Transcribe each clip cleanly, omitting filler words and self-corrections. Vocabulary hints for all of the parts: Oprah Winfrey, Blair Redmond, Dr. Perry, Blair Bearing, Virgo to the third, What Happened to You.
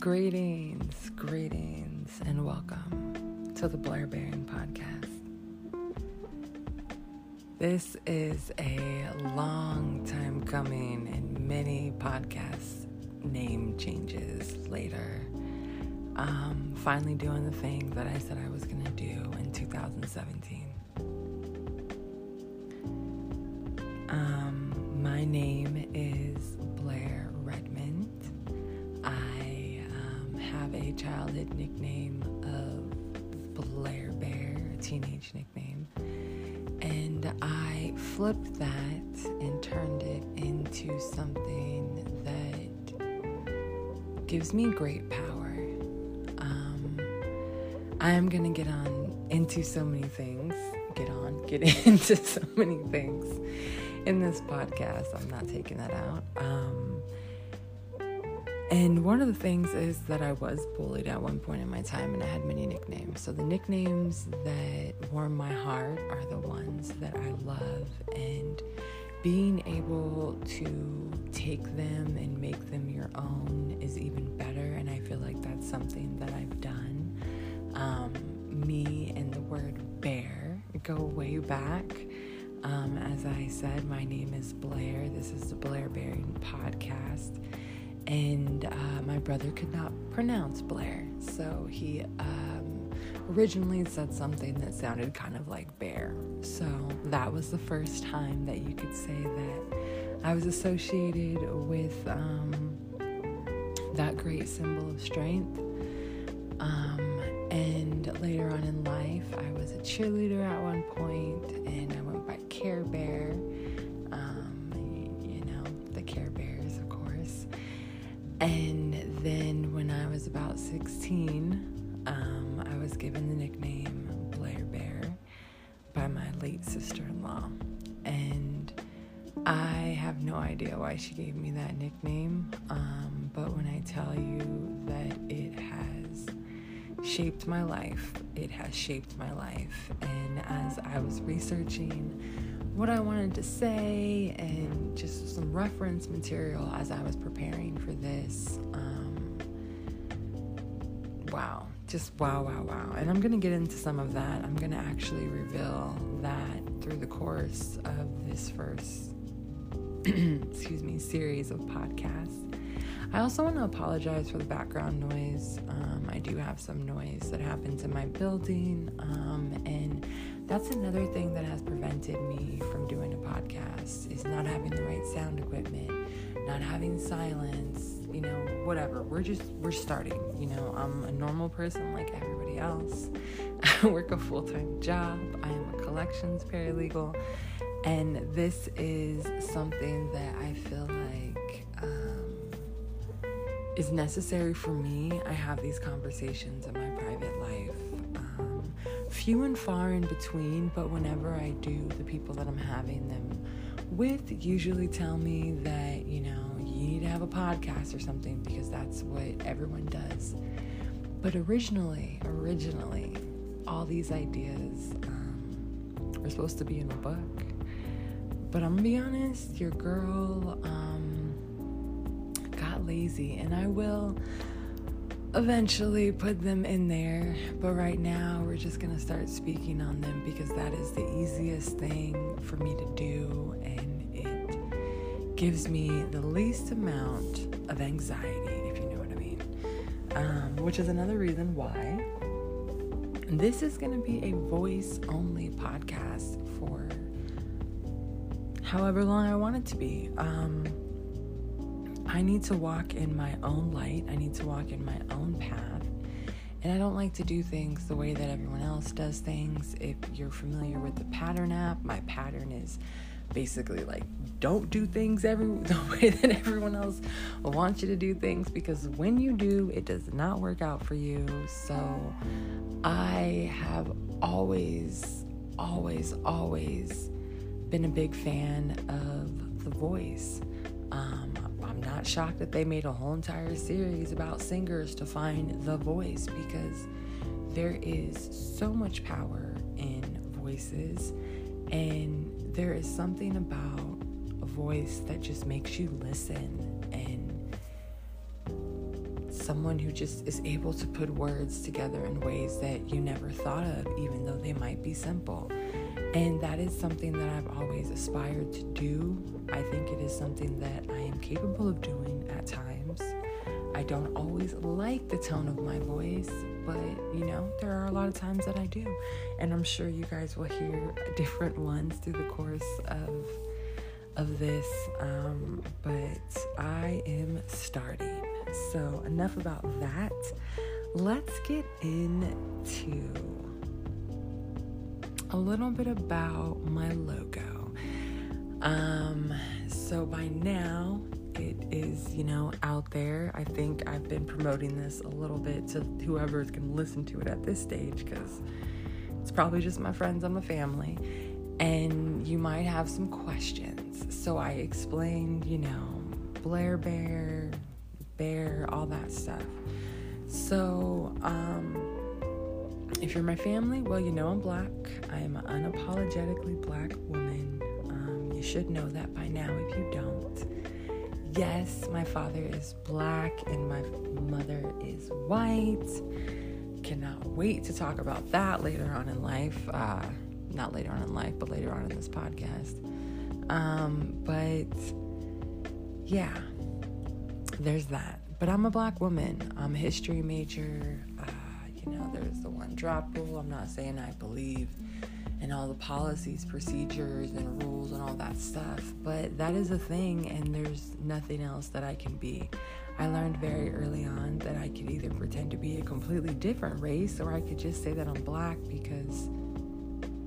Greetings, and welcome to the Blair Bearing podcast. This is a long time coming and many podcast name changes later. Finally doing the thing that I said I was going to do in 2017. My name is Blair Redmond. I have a childhood nickname of Blair Bear, a teenage nickname, and I flipped that and turned it into something that gives me great power. I'm gonna get into so many things in this podcast. I'm not taking that out. And one of the things is that I was bullied at one point in my time, and I had many nicknames. So the nicknames that warm my heart are the ones that I love, and being able to take them and make them your own is even better. And I feel like that's something that I've done. Me and the word bear go way back. As I said, my name is Blair. This is the Blair Bearing podcast. And my brother could not pronounce Blair, so he originally said something that sounded kind of like bear. So that was the first time that you could say that I was associated with that great symbol of strength. And later on in life, I was a cheerleader at one point, and I went by Care Bear, the Care Bears, of course. And then when I was about 16, I was given the nickname Blair Bear by my late sister-in-law. And I have no idea why she gave me that nickname, but when I tell you that it has shaped my life, it has shaped my life. And as I was researching what I wanted to say and just some reference material as I was preparing for this. Wow. And I'm going to get into some of that. I'm going to actually reveal that through the course of this first, series of podcasts. I also want to apologize for the background noise. I do have some noise that happens in my building, and that's another thing that has prevented me from doing a podcast, is not having the right sound equipment, not having silence, whatever. We're starting, I'm a normal person like everybody else. I work a full-time job. I am a collections paralegal. And this is something that I feel like is necessary for me. I have these conversations in my private life. Few and far in between, but whenever I do, the people that I'm having them with usually tell me that, you need to have a podcast or something because that's what everyone does. But originally, all these ideas were supposed to be in a book. But I'm gonna be honest, your girl got lazy, and I will eventually put them in there, but right now we're just gonna start speaking on them because that is the easiest thing for me to do, and it gives me the least amount of anxiety, if you know what I mean, which is another reason why this is gonna be a voice only podcast for however long I want it to be. I need to walk in my own light. I need to walk in my own path. And I don't like to do things the way that everyone else does things. If you're familiar with the Pattern app, my pattern is basically like, don't do things the way that everyone else wants you to do things, because when you do, it does not work out for you. So I have always been a big fan of The Voice. I'm not shocked that they made a whole entire series about singers to find the voice, because there is so much power in voices, and there is something about a voice that just makes you listen. And someone who just is able to put words together in ways that you never thought of, even though they might be simple. And that is something that I've always aspired to do. I think it is something that I am capable of doing at times. I don't always like the tone of my voice, but, you know, there are a lot of times that I do. And I'm sure you guys will hear different ones through the course of this, but I am starting. So enough about that. Let's get into a little bit about my logo. So by now it is, you know, out there. I think I've been promoting this a little bit to whoever can listen to it at this stage, because it's probably just my friends and my family, and you might have some questions. So I explained, you know, Blair Bear, all that stuff. So, if you're my family, well, you know I'm Black. I am an unapologetically Black woman. You should know that by now if you don't. Yes, my father is Black and my mother is white. Cannot wait to talk about that later on in life. Not later on in life, but later on in this podcast. But yeah, there's that. But I'm a Black woman. I'm a history major. There's the one drop rule. I'm not saying I believe in all the policies, procedures, and rules and all that stuff, but that is a thing, and there's nothing else that I can be. I learned very early on that I could either pretend to be a completely different race, or I could just say that I'm Black, because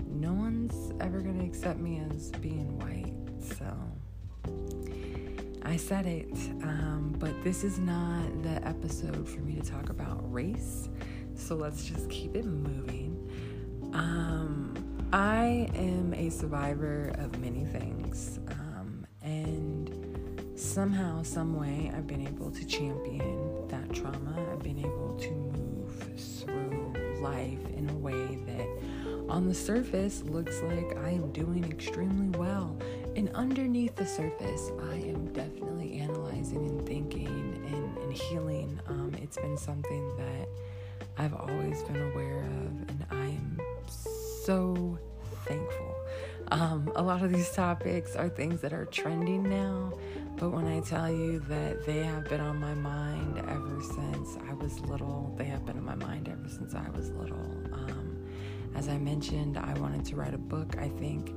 no one's ever going to accept me as being white. So I said it, but this is not the episode for me to talk about race. So let's just keep it moving. I am a survivor of many things, and somehow, some way, I've been able to champion that trauma. I've been able to move through life in a way that, on the surface, looks like I am doing extremely well, and underneath the surface, I am definitely analyzing and thinking and healing. It's been something that I've always been aware of, and I'm so thankful. A lot of these topics are things that are trending now, but when I tell you that they have been on my mind ever since I was little, as I mentioned, I wanted to write a book. I think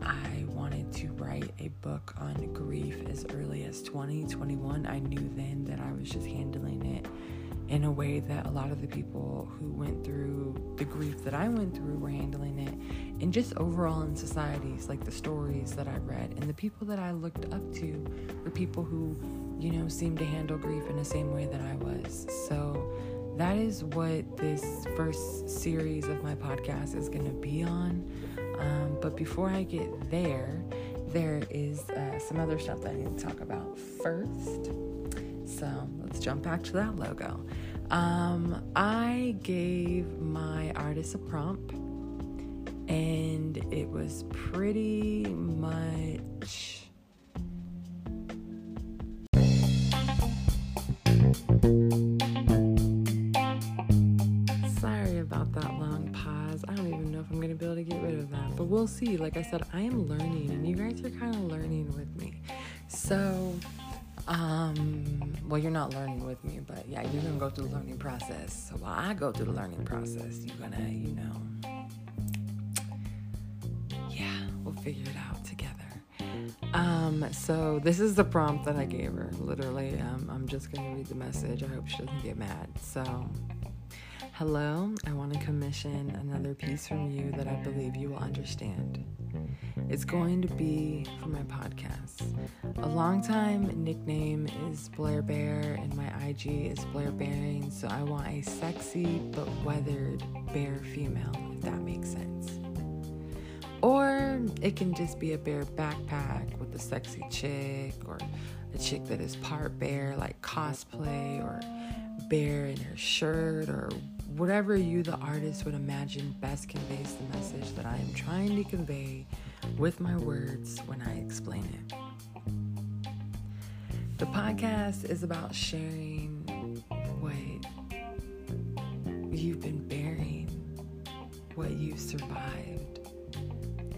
I wanted to write a book on grief as early as 2021. I knew then that I was just handling it in a way that a lot of the people who went through the grief that I went through were handling it. And just overall in societies, like the stories that I read and the people that I looked up to were people who, you know, seemed to handle grief in the same way that I was. So that is what this first series of my podcast is going to be on. But before I get there is some other stuff that I need to talk about first. So let's jump back to that logo. I gave my artist a prompt, and it was pretty much sorry about that long pause. I don't even know if I'm going to be able to get rid of that, but we'll see. Like I said, I am learning, and you guys are kind of learning with me. So well, you're not learning with me, but yeah, you're gonna go through the learning process. So while I go through the learning process, you're gonna, you know, yeah, we'll figure it out together. So this is the prompt that I gave her. Literally, I'm just gonna read the message. I hope she doesn't get mad. So, hello, I want to commission another piece from you that I believe you will understand. It's going to be for my podcast. A longtime nickname is Blair Bear, and my IG is Blair Bearing, so I want a sexy but weathered bear female, if that makes sense. Or it can just be a bear backpack with a sexy chick, or a chick that is part bear, like cosplay, or bear in her shirt, or whatever you, the artist, would imagine best conveys the message that I am trying to convey with my words when I explain it. The podcast is about sharing you've been bearing, what you've survived.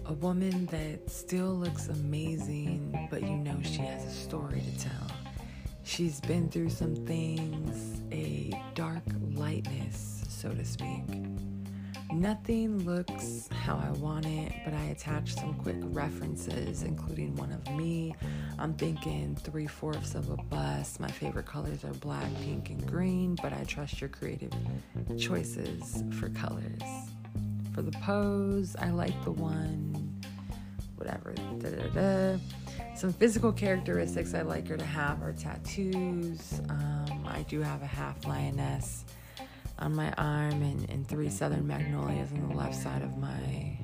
A woman that still looks amazing, but you know she has a story to tell. She's been through some things, a dark lightness, so to speak. Nothing looks how I want it, but I attached some quick references, including one of me. I'm thinking 3/4 of a bust. My favorite colors are black, pink, and green, but I trust your creative choices for colors. For the pose, I like the one, whatever, Some physical characteristics I like her to have are tattoos. I do have a half lioness on my arm and 3 southern magnolias on the left side of my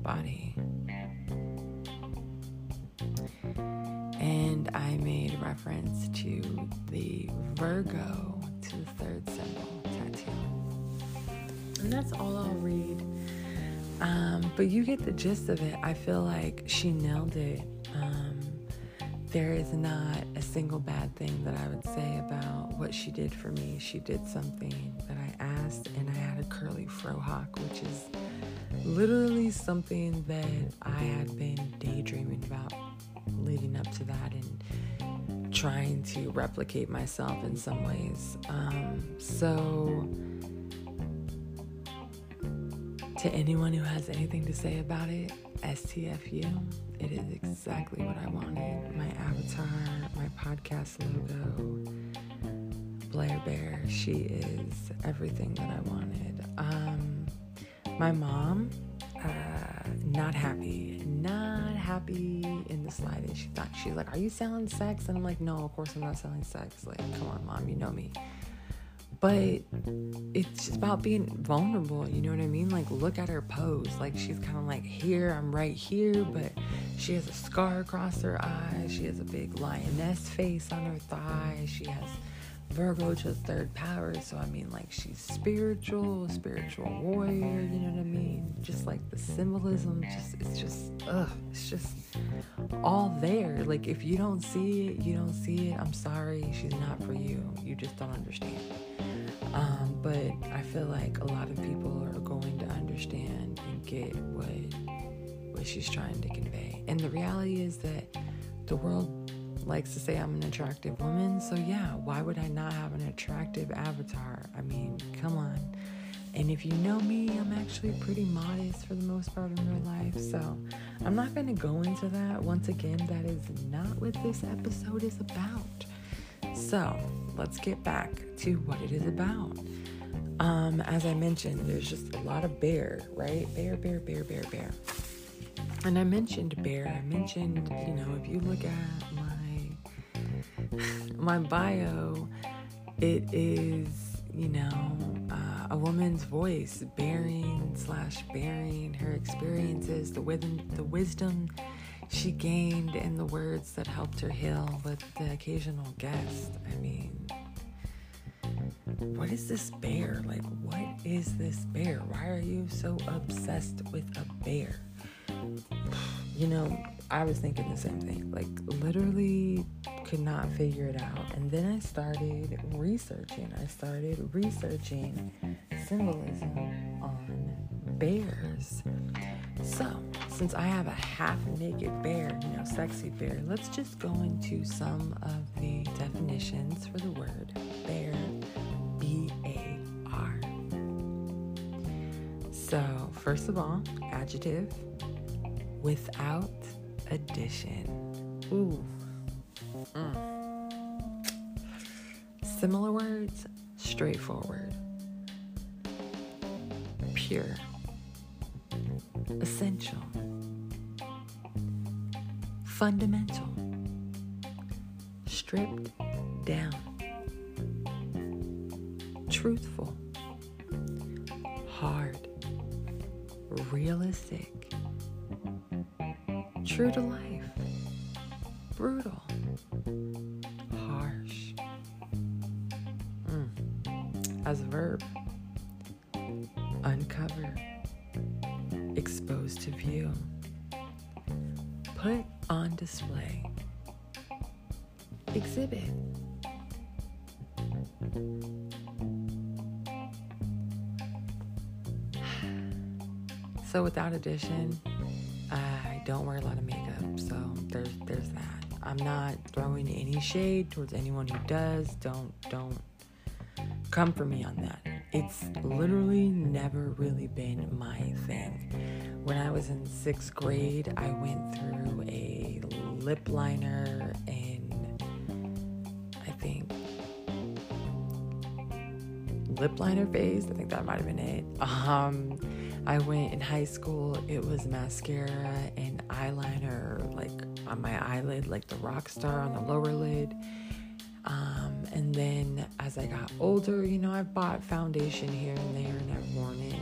body. And I made reference to the Virgo to the third symbol tattoo. And that's all I'll read. But you get the gist of it. I feel like she nailed it. There is not a single bad thing that I would say about what she did for me. She did something that I asked, and I had a curly frohawk, which is literally something that I had been daydreaming about leading up to that and trying to replicate myself in some ways. So to anyone who has anything to say about it, STFU, it is exactly what I wanted. My avatar, my podcast logo, Blair Bear, she is everything that I wanted. My mom, not happy in the slightest. She's like, are you selling sex? And I'm like, no, of course I'm not selling sex. Like, come on, mom, you know me. But it's just about being vulnerable, you know what I mean? Like, look at her pose. Like, she's kind of like, here, I'm right here, but she has a scar across her eye. She has a big lioness face on her thigh. She has Virgo to the third power. So, I mean, like, she's spiritual warrior, you know what I mean? Just, like, the symbolism, it's just all there. Like, if you don't see it, I'm sorry, she's not for you. You just don't understand. But I feel like a lot of people are going to understand and get what she's trying to convey. And the reality is that the world likes to say I'm an attractive woman, so yeah, why would I not have an attractive avatar? I mean, come on. And if you know me, I'm actually pretty modest for the most part in real life, so I'm not going to go into that. Once again, that is not what this episode is about. So let's get back to what it is about. As I mentioned, there's just a lot of bear, right? Bear. And I mentioned bear. You know, if you look at my bio, it is, you know, a woman's voice, bearing, her experiences, the wisdom she gained, and the words that helped her heal with the occasional guest. I mean, what is this bear? Like, what is this bear? Why are you so obsessed with a bear? You know, I was thinking the same thing, like literally could not figure it out. And then I started researching symbolism on bears. So since I have a half naked bear, you know, sexy bear, let's just go into some of the definitions for the word bear, B-A-R. So first of all, adjective, without addition. Ooh. Similar words, straightforward. Pure. Essential. Fundamental. Stripped down. Truthful. Hard. Realistic. True to life, brutal, harsh. As a verb, uncover, exposed to view, put on display, exhibit, So without addition, I don't wear a lot of makeup, so there's that. I'm not throwing any shade towards anyone who does. Don't come for me on that. It's literally never really been my thing. When I was in 6th grade, I went through a lip liner phase. I think that might have been it. I went in high school, it was mascara and eyeliner, like on my eyelid, like the rock star on the lower lid. And then as I got older, I bought foundation here and there and I've worn it.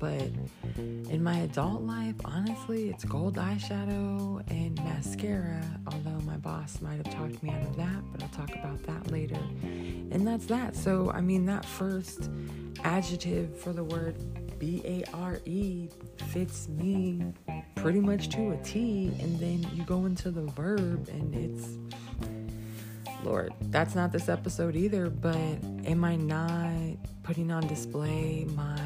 But in my adult life, honestly, it's gold eyeshadow and mascara, although my boss might have talked me out of that, but I'll talk about that later. And that's that. So, that first adjective for the word B-A-R-E fits me pretty much to a T, and then you go into the verb and it's... Lord, that's not this episode either, but am I not putting on display my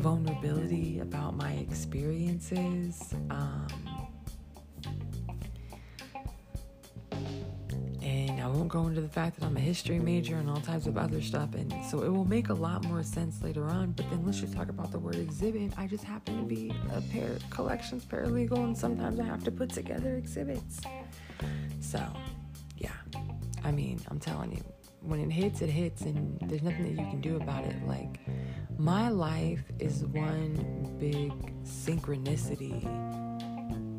vulnerability about my experiences? And I won't go into the fact that I'm a history major and all types of other stuff, and so it will make a lot more sense later on. But then let's just talk about the word exhibit. I just happen to be a collections paralegal, and sometimes I have to put together exhibits. So yeah, I'm telling you, when it hits, and there's nothing that you can do about it. Like, my life is one big synchronicity,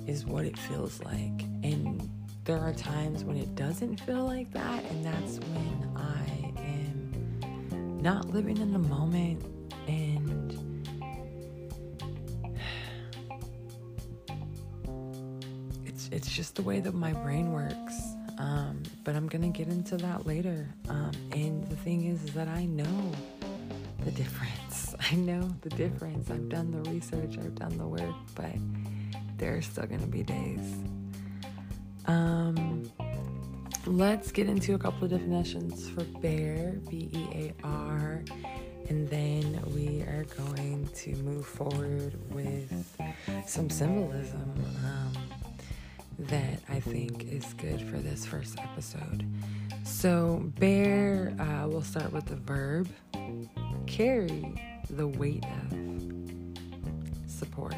is what it feels like. And there are times when it doesn't feel like that, and that's when I am not living in the moment. And it's just the way that my brain works. But I'm going to get into that later. And the thing is that I know the difference. I've done the research. I've done the work. But there are still going to be days. Let's get into a couple of definitions for bear, B-E-A-R. And then we are going to move forward with some symbolism that I think is good for this first episode. So bear, we'll start with the verb. Carry the weight of. Support.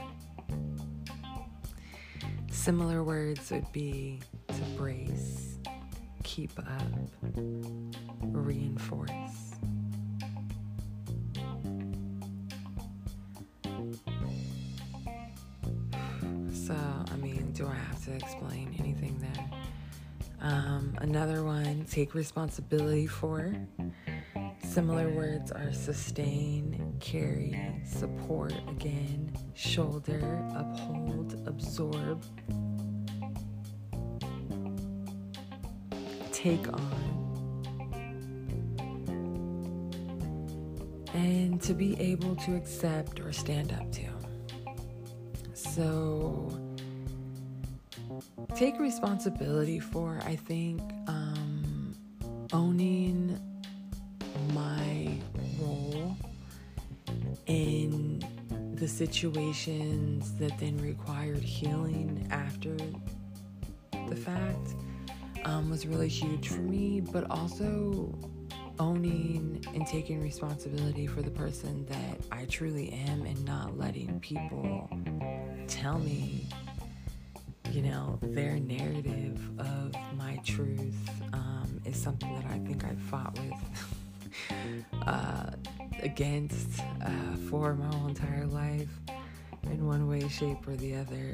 Similar words would be to brace, keep up, reinforce. So, do I have to explain anything there? Another one, take responsibility for. Similar words are sustain, carry, support again, shoulder, uphold, absorb, take on, and to be able to accept or stand up to. So, take responsibility for, I think, owning my role in the situations that then required healing after the fact was really huge for me, but also owning and taking responsibility for the person that I truly am and not letting people tell me their narrative of my truth is something that I think I fought with, against, for my whole entire life in one way, shape, or the other.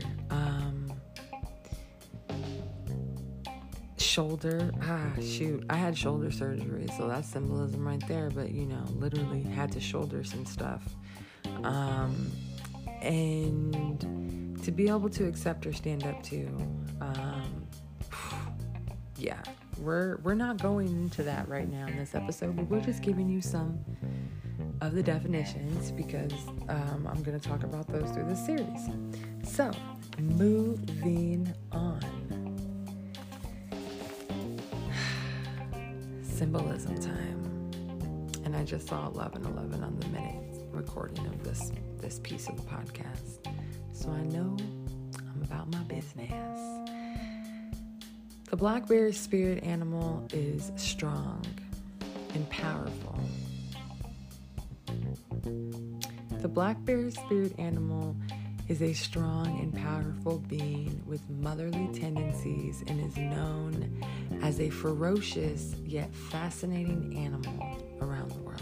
Shoulder, I had shoulder surgery, so that's symbolism right there, but, literally had to shoulder some stuff. And to be able to accept or stand up to, yeah, we're not going into that right now in this episode, but we're just giving you some of the definitions because I'm going to talk about those through this series. So, moving on. Symbolism time. And I just saw 11:11 on the minute recording of this piece of the podcast. So I know I'm about my business. The black bear spirit animal is strong and powerful. The black bear spirit animal is a strong and powerful being with motherly tendencies and is known as a ferocious yet fascinating animal around the world.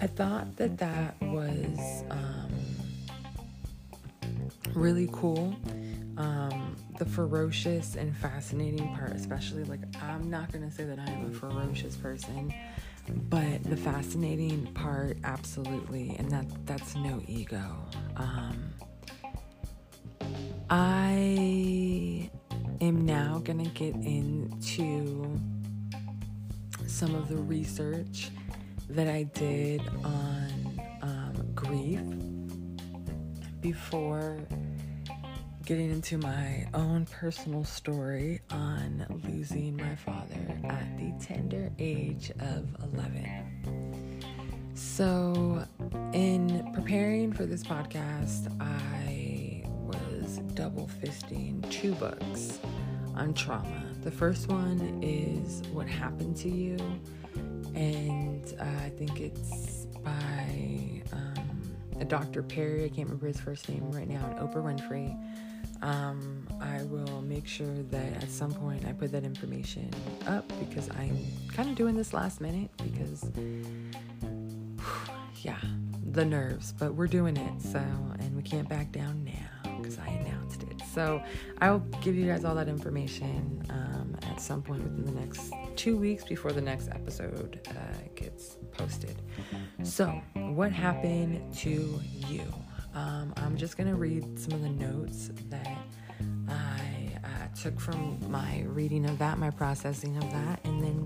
I thought that was really cool. The ferocious and fascinating part, especially, like, I'm not going to say that I am a ferocious person, but the fascinating part, absolutely. And that's no ego. I am now going to get into some of the research that I did on grief before getting into my own personal story on losing my father at the tender age of 11. So in preparing for this podcast, I was double fisting two books on trauma. The first one is What Happened to You, and I think it's by Dr. Perry. I can't remember his first name right now, and Oprah Winfrey. I will make sure that at some point I put that information up, because I'm kind of doing this last minute because, the nerves, but we're doing it. So, and we can't back down now because I announced it. So I'll give you guys all that information, at some point within the next 2 weeks before the next episode, gets posted. So What Happened to You? I'm just going to read some of the notes that I took from my reading of that, my processing of that, and then,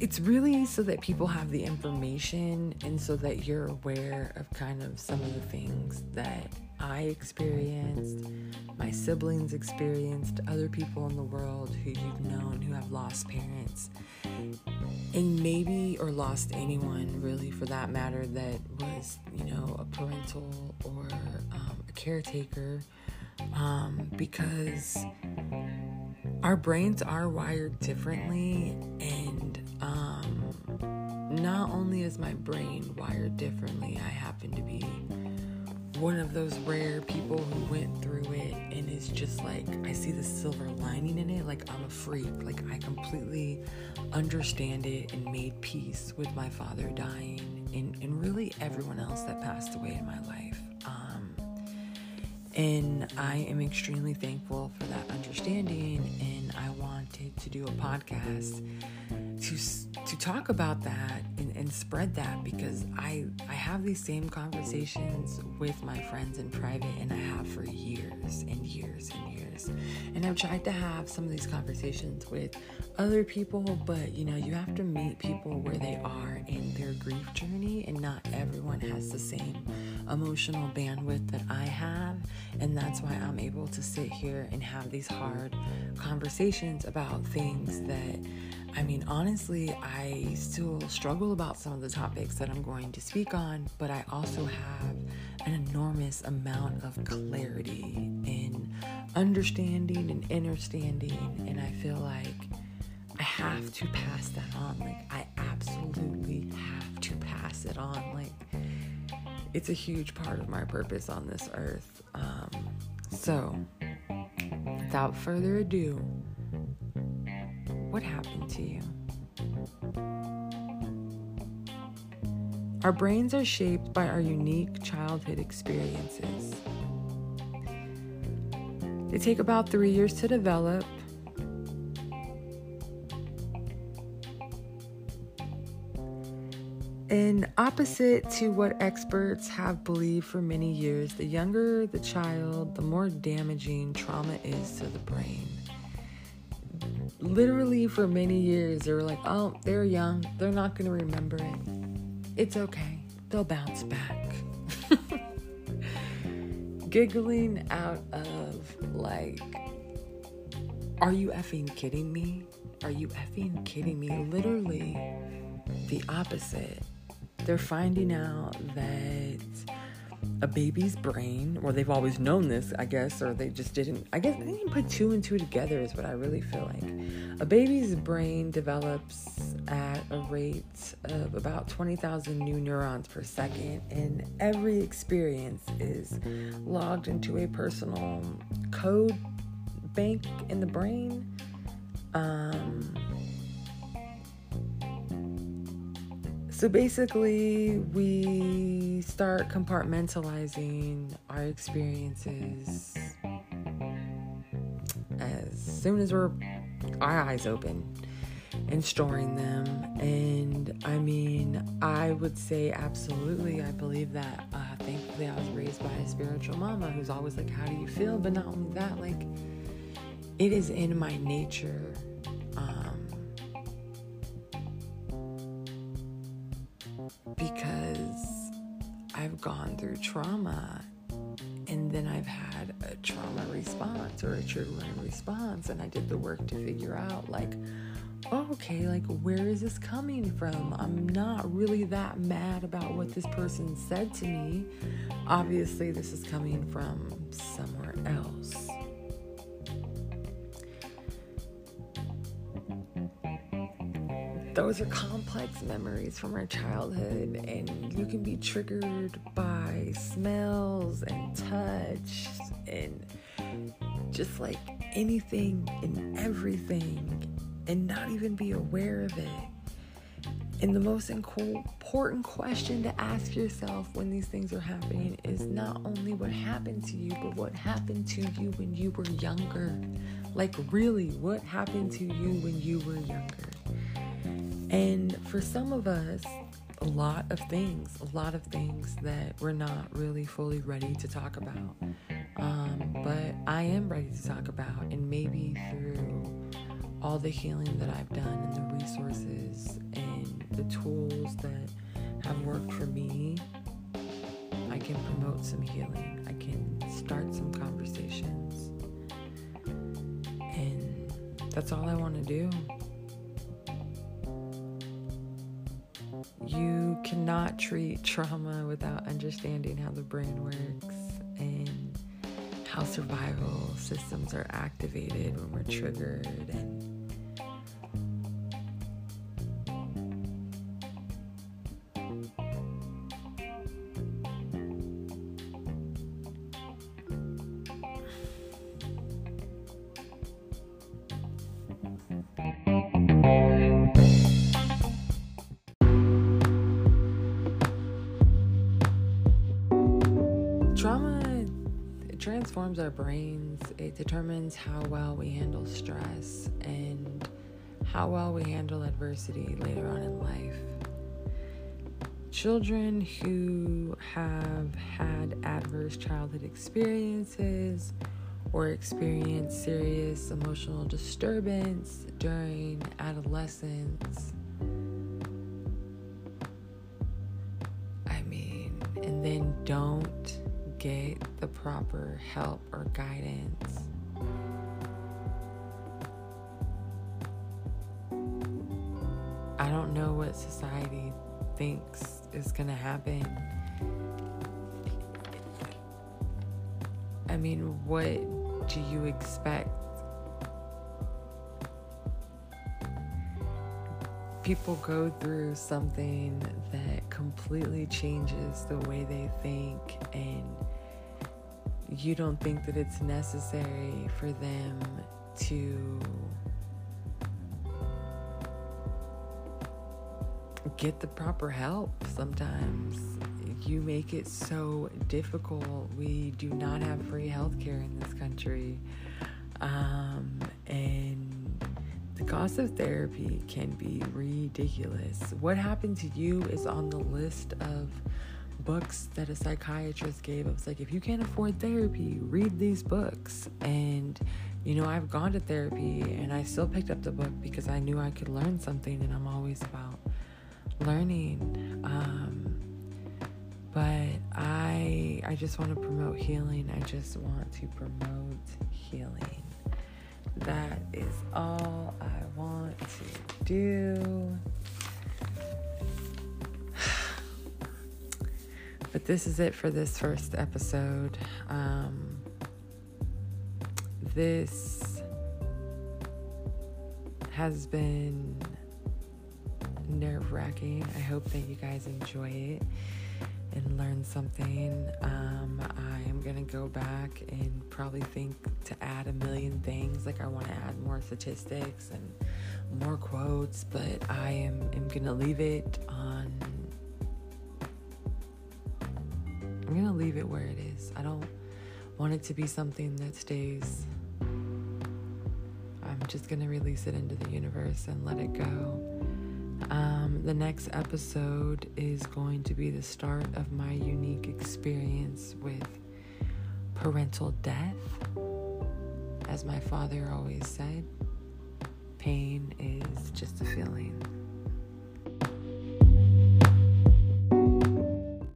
it's really so that people have the information and so that you're aware of kind of some of the things that I experienced, my siblings experienced, other people in the world who you've known who have lost parents, and maybe, or lost anyone really for that matter, that was, a parental or a caretaker, because our brains are wired differently. And not only is my brain wired differently, I happen to be one of those rare people who went through it, and it's just like, I see the silver lining in it. Like, I'm a freak. Like, I completely understand it and made peace with my father dying and really everyone else that passed away in my life. And I am extremely thankful for that understanding, and I wanted to do a podcast to talk about that and spread that, because I have these same conversations with my friends in private, and I have for years and years and years. And I've tried to have some of these conversations with other people, but you have to meet people where they are in their grief journey, and not everyone has the same emotional bandwidth that I have. And that's why I'm able to sit here and have these hard conversations about things that, honestly, I still struggle about some of the topics that I'm going to speak on, but I also have an enormous amount of clarity in understanding and understanding, and I feel like I have to pass that on. Like, I absolutely have to pass it on. Like, it's a huge part of my purpose on this earth. So, without further ado, what happened to you? Our brains are shaped by our unique childhood experiences. They take about 3 years to develop. And opposite to what experts have believed for many years, the younger the child, the more damaging trauma is to the brain. Literally, for many years, they were like, oh, they're young, they're not going to remember it. It's okay, they'll bounce back. Giggling out of, like, are you effing kidding me? Are you effing kidding me? Literally the opposite. They're finding out that a baby's brain, or they've always known this, I guess, or they just didn't, I guess they didn't put two and two together is what I really feel like. A baby's brain develops at a rate of about 20,000 new neurons per second, and every experience is logged into a personal code bank in the brain. So basically, we start compartmentalizing our experiences as soon as our eyes open and storing them. And I mean, I would say absolutely, I believe that. Thankfully, I was raised by a spiritual mama who's always like, how do you feel? But not only that, like, it is in my nature because I've gone through trauma, and then I've had a trauma response or a triggering response, and I did the work to figure out, like, okay, like, where is this coming from? I'm not really that mad about what this person said to me. Obviously, this is coming from somewhere else. Those are complex memories from our childhood, and you can be triggered by smells and touch and just like anything and everything and not even be aware of it. And the most important question to ask yourself when these things are happening is not only what happened to you, but what happened to you when you were younger. Like, really, what happened to you when you were younger? And for some of us, a lot of things that we're not really fully ready to talk about, but I am ready to talk about, and maybe through all the healing that I've done and the resources and the tools that have worked for me, I can promote some healing, I can start some conversations, and that's all I want to do. You cannot treat trauma without understanding how the brain works and how survival systems are activated when we're triggered. And transforms our brains. It determines how well we handle stress and how well we handle adversity later on in life. Children who have had adverse childhood experiences or experience serious emotional disturbance during adolescence, I mean, and then don't get the proper help or guidance, I don't know what society thinks is gonna happen. I mean, what do you expect? People go through something that completely changes the way they think, and you don't think that it's necessary for them to get the proper help. Sometimes you make it so difficult. We do not have free healthcare in this country, and the cost of therapy can be ridiculous. What Happened to You is on the list of books that a psychiatrist gave. I was like, if you can't afford therapy, read these books. And, you know, I've gone to therapy and I still picked up the book because I knew I could learn something, and I'm always about learning. But I just want to promote healing. I just want to promote healing. That is all I want to do. But this is it for this first episode. This has been nerve-wracking. I hope that you guys enjoy it and learn something. I am gonna go back and probably think to add a million things. Like, I want to add more statistics and more quotes, but I am gonna leave it on. I'm gonna leave it where it is. I don't want it to be something that stays. I'm just gonna release it into the universe and let it go. The next episode is going to be the start of my unique experience with parental death. As my father always said, pain is just a feeling.